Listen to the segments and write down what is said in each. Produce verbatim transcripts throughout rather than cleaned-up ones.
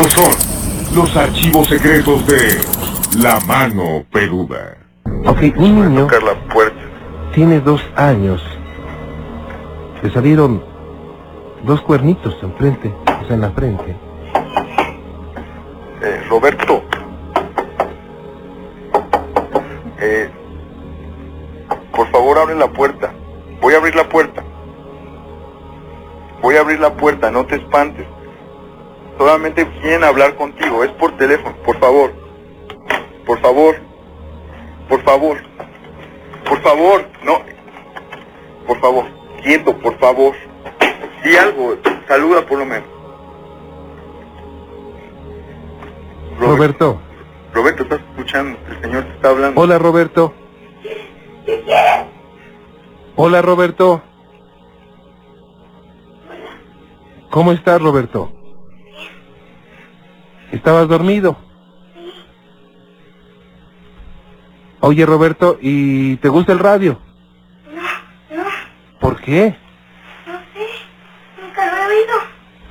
Estos son los archivos secretos de La Mano Peruda. Okay, un niño tocar la puerta. Tiene dos años. Le salieron dos cuernitos enfrente, o sea, en la frente. Eh, Roberto. Eh, por favor, abren la puerta. Voy a abrir la puerta. Voy a abrir la puerta, no te espantes. Solamente quieren hablar contigo, es por teléfono, por favor. Por favor. Por favor. Por favor, no. Por favor, quieto, por favor. Di algo, saluda por lo menos. Roberto. Roberto, estás escuchando, el señor te está hablando. Hola, Roberto. Hola, Roberto. ¿Cómo estás, Roberto? ¿Estabas dormido? Oye, Roberto, ¿y te gusta el radio? No, no. ¿Por qué? No sé, nunca lo he oído.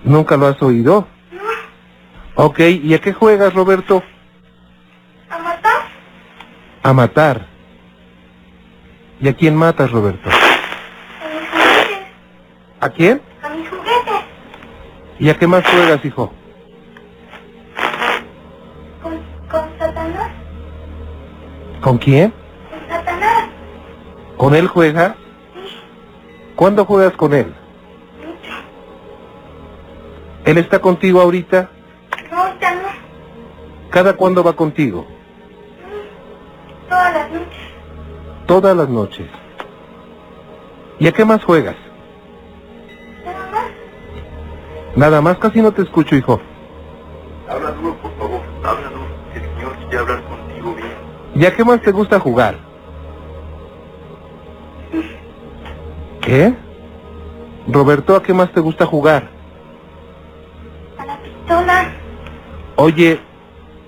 ¿Nunca lo has oído? No. Ok, ¿y a qué juegas, Roberto? A matar. A matar. ¿Y a quién matas, Roberto? A mis juguetes. ¿A quién? A mis juguetes. ¿Y a qué más juegas, hijo? ¿Con quién? Con Satanás. ¿Con él juegas? Sí. ¿Cuándo juegas con él? Mucho. ¿Él está contigo ahorita? No, ahorita no. ¿Cada cuándo va contigo? Todas las noches. Todas las noches. ¿Y a qué más juegas? Nada más. Nada más, casi no te escucho, hijo. Habla duro, por favor, habla duro. El señor quiere hablar contigo bien. ¿Y a qué más te gusta jugar? ¿Qué? Roberto, ¿a qué más te gusta jugar? A la pistola. Oye,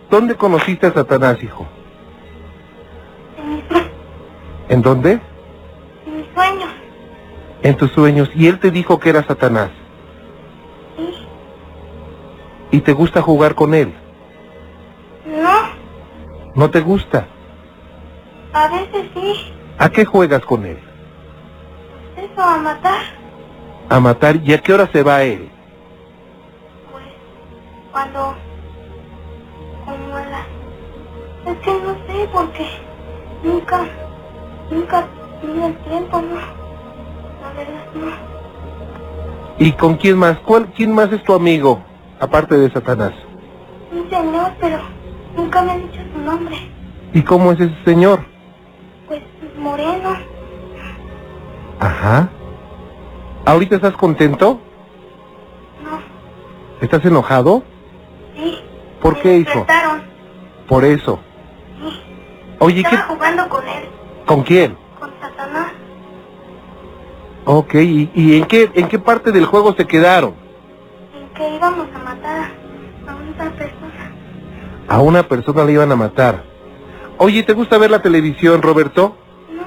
¿dónde conociste a Satanás, hijo? En mis sueños. ¿En dónde? En mis sueños. En tus sueños. ¿Y él te dijo que era Satanás? Sí. ¿Y te gusta jugar con él? No. ¿No te gusta? A veces sí. ¿A qué juegas con él? Eso, a matar. ¿A matar? ¿Y a qué hora se va él? Pues, cuando... Como a las... Es que no sé, porque... Nunca... Nunca tuve el tiempo, ¿no? La verdad, no. ¿Y con quién más? ¿Cuál, quién más es tu amigo? Aparte de Satanás. Un señor, pero... Nunca me han dicho su nombre. ¿Y cómo es ese señor? Pues, moreno. Ajá. ¿Ahorita estás contento? No. ¿Estás enojado? Sí. ¿Por qué, hijo? Me despertaron. Por eso. Sí. Oye, ¿qué...? Estaba jugando con él. ¿Con quién? Con Satanás. Ok, ¿y, y en, qué, en qué parte del juego se quedaron? En que íbamos a matar a una persona. A una persona le iban a matar. Oye, ¿te gusta ver la televisión, Roberto? No.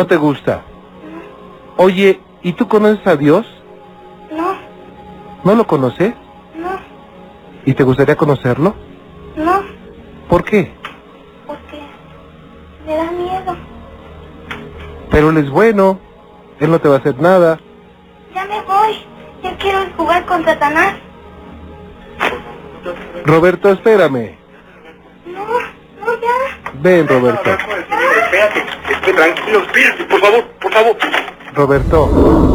¿No te gusta? No. Oye, ¿y tú conoces a Dios? No. ¿No lo conoces? No. ¿Y te gustaría conocerlo? No. ¿Por qué? Porque me da miedo. Pero él es bueno. Él no te va a hacer nada. Ya me voy. Yo quiero jugar con Satanás. Roberto, espérame. No, no, ya. Ven, Roberto. Espérate, espérate, tranquilo, espérate, por favor, por favor. Roberto.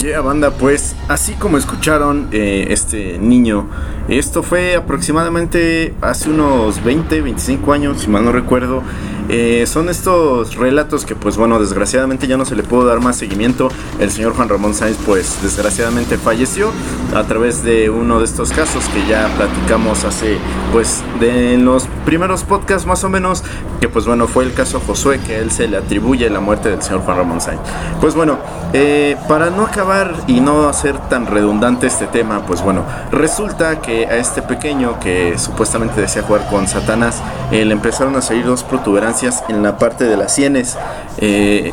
Yeah, banda, pues así como escucharon eh, este niño, esto fue aproximadamente hace unos veinte, veinticinco años, si mal no recuerdo, Eh, son estos relatos que, pues bueno, desgraciadamente ya no se le pudo dar más seguimiento. El señor Juan Ramón Sáenz, pues desgraciadamente falleció a través de uno de estos casos que ya platicamos hace, pues, de en los primeros podcasts más o menos, que pues bueno, fue el caso Josué, que a él se le atribuye la muerte del señor Juan Ramón Sáenz. Pues bueno, eh, para no acabar y no hacer tan redundante este tema, pues bueno, resulta que a este pequeño que supuestamente desea jugar con Satanás, eh, le empezaron a salir dos protuberancias en la parte de las sienes. Eh,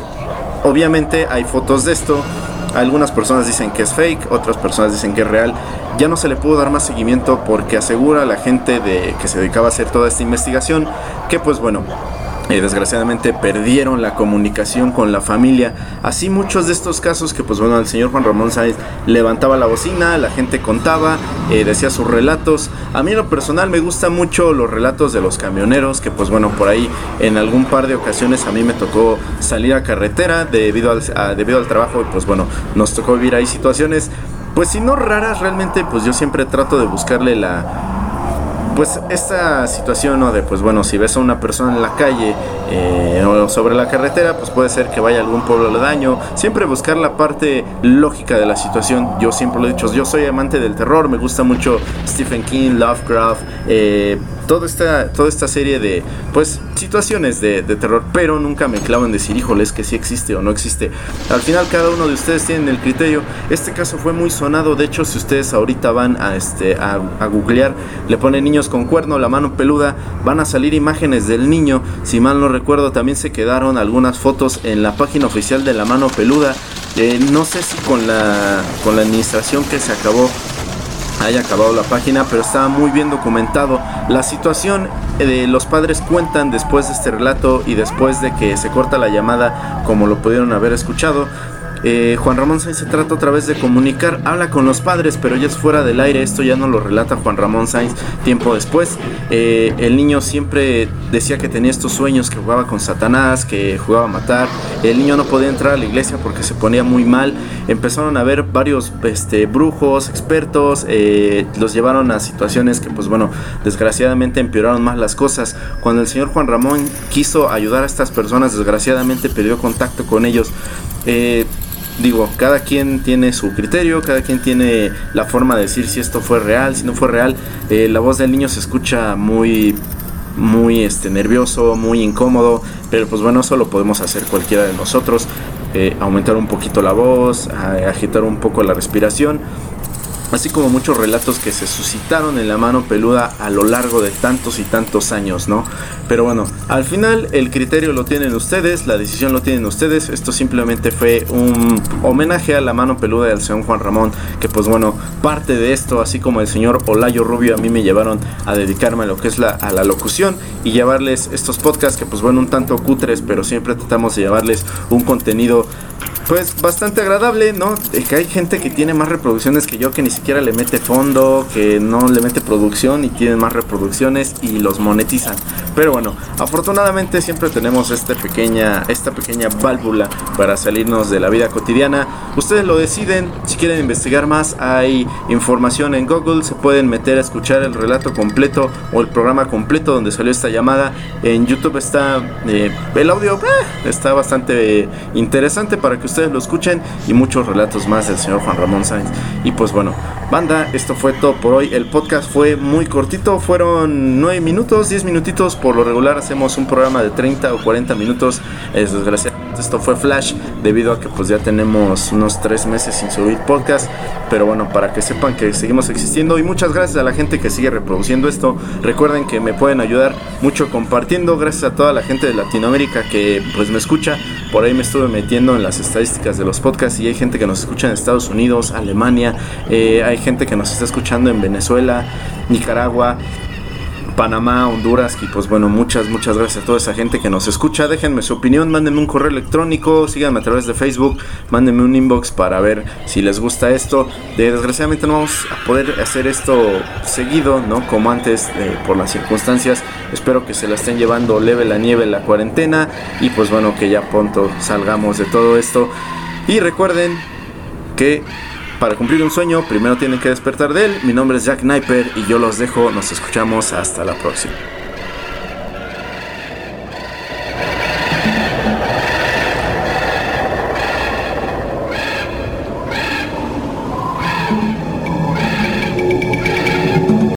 obviamente hay fotos de esto. Algunas personas dicen que es fake, otras personas dicen que es real. Ya no se le pudo dar más seguimiento porque asegura la gente de que se dedicaba a hacer toda esta investigación que, pues bueno, Eh, desgraciadamente perdieron la comunicación con la familia. Así muchos de estos casos que, pues bueno, el señor Juan Ramón Sáenz levantaba la bocina, la gente contaba, eh, decía sus relatos. A mí en lo personal me gustan mucho los relatos de los camioneros, que pues bueno, por ahí en algún par de ocasiones a mí me tocó salir a carretera debido al, a, debido al trabajo, y pues bueno, nos tocó vivir ahí situaciones, pues si no raras realmente, pues yo siempre trato de buscarle la... pues esta situación, ¿no? De, pues bueno, si ves a una persona en la calle eh, o sobre la carretera, pues puede ser que vaya a algún pueblo aledaño. Siempre buscar la parte lógica de la situación. Yo siempre lo he dicho, yo soy amante del terror, me gusta mucho Stephen King, Lovecraft, eh, toda, esta, toda esta serie de, pues, situaciones de, de terror, pero nunca me clavo en decir, híjole, es que sí existe o no existe. Al final cada uno de ustedes tiene el criterio. Este caso fue muy sonado, de hecho si ustedes ahorita van a, este, a, a googlear, le ponen niños con cuerno, la mano peluda, van a salir imágenes del niño. Si mal no recuerdo, también se quedaron algunas fotos en la página oficial de la mano peluda. Eh, no sé si con la con la administración que se acabó haya acabado la página, pero estaba muy bien documentado la situación. Eh, los padres cuentan después de este relato y después de que se corta la llamada, como lo pudieron haber escuchado. Eh, Juan Ramón Sáenz se trata otra vez de comunicar, habla con los padres, pero ya es fuera del aire. Esto ya no lo relata Juan Ramón Sáenz tiempo después. Eh, el niño siempre decía que tenía estos sueños, que jugaba con Satanás, que jugaba a matar. El niño no podía entrar a la iglesia porque se ponía muy mal. Empezaron a ver varios este, brujos, expertos, eh, los llevaron a situaciones que, pues bueno, desgraciadamente empeoraron más las cosas. Cuando el señor Juan Ramón quiso ayudar a estas personas, desgraciadamente perdió contacto con ellos. eh, Digo, cada quien tiene su criterio, cada quien tiene la forma de decir si esto fue real, si no fue real. Eh, la voz del niño se escucha muy, muy este, nervioso, muy incómodo, pero pues bueno, eso lo podemos hacer cualquiera de nosotros. Eh, aumentar un poquito la voz, agitar un poco la respiración. Así como muchos relatos que se suscitaron en la mano peluda a lo largo de tantos y tantos años, ¿no? Pero bueno, al final el criterio lo tienen ustedes, la decisión lo tienen ustedes. Esto simplemente fue un homenaje a la mano peluda del señor Juan Ramón, que pues bueno, parte de esto, así como el señor Olayo Rubio, a mí me llevaron a dedicarme a lo que es la, a la locución y llevarles estos podcasts que pues bueno, un tanto cutres, pero siempre tratamos de llevarles un contenido pues bastante agradable, ¿no? De que hay gente que tiene más reproducciones que yo, que ni siquiera le mete fondo, que no le mete producción y tienen más reproducciones y los monetizan. Pero bueno, afortunadamente siempre tenemos esta pequeña, esta pequeña válvula para salirnos de la vida cotidiana. Ustedes lo deciden. Si quieren investigar más, hay información en Google. Se pueden meter a escuchar el relato completo o el programa completo donde salió esta llamada. En YouTube está eh, el audio, eh, está bastante eh, interesante para que ustedes lo escuchen, y muchos relatos más del señor Juan Ramón Sáenz. Y pues bueno, banda, esto fue todo por hoy. El podcast fue muy cortito, fueron nueve minutos, diez minutitos. Por lo regular hacemos un programa de treinta o cuarenta minutos. Es desgraciadamente esto fue flash, debido a que pues ya tenemos unos tres meses sin subir podcast. Pero bueno, para que sepan que seguimos existiendo. Y muchas gracias a la gente que sigue reproduciendo esto. Recuerden que me pueden ayudar mucho compartiendo. Gracias a toda la gente de Latinoamérica que pues me escucha. Por ahí me estuve metiendo en las estadísticas de los podcasts y hay gente que nos escucha en Estados Unidos, Alemania, eh, hay gente que nos está escuchando en Venezuela, Nicaragua, Panamá, Honduras, y pues bueno, muchas, muchas gracias a toda esa gente que nos escucha. Déjenme su opinión, mándenme un correo electrónico, síganme a través de Facebook, mándenme un inbox para ver si les gusta esto. Eh, desgraciadamente no vamos a poder hacer esto seguido, ¿no? Como antes, eh, por las circunstancias. Espero que se la estén llevando leve la nieve, la cuarentena, y pues bueno, que ya pronto salgamos de todo esto. Y recuerden que para cumplir un sueño, primero tienen que despertar de él. Mi nombre es Jack Sniper y yo los dejo. Nos escuchamos hasta la próxima.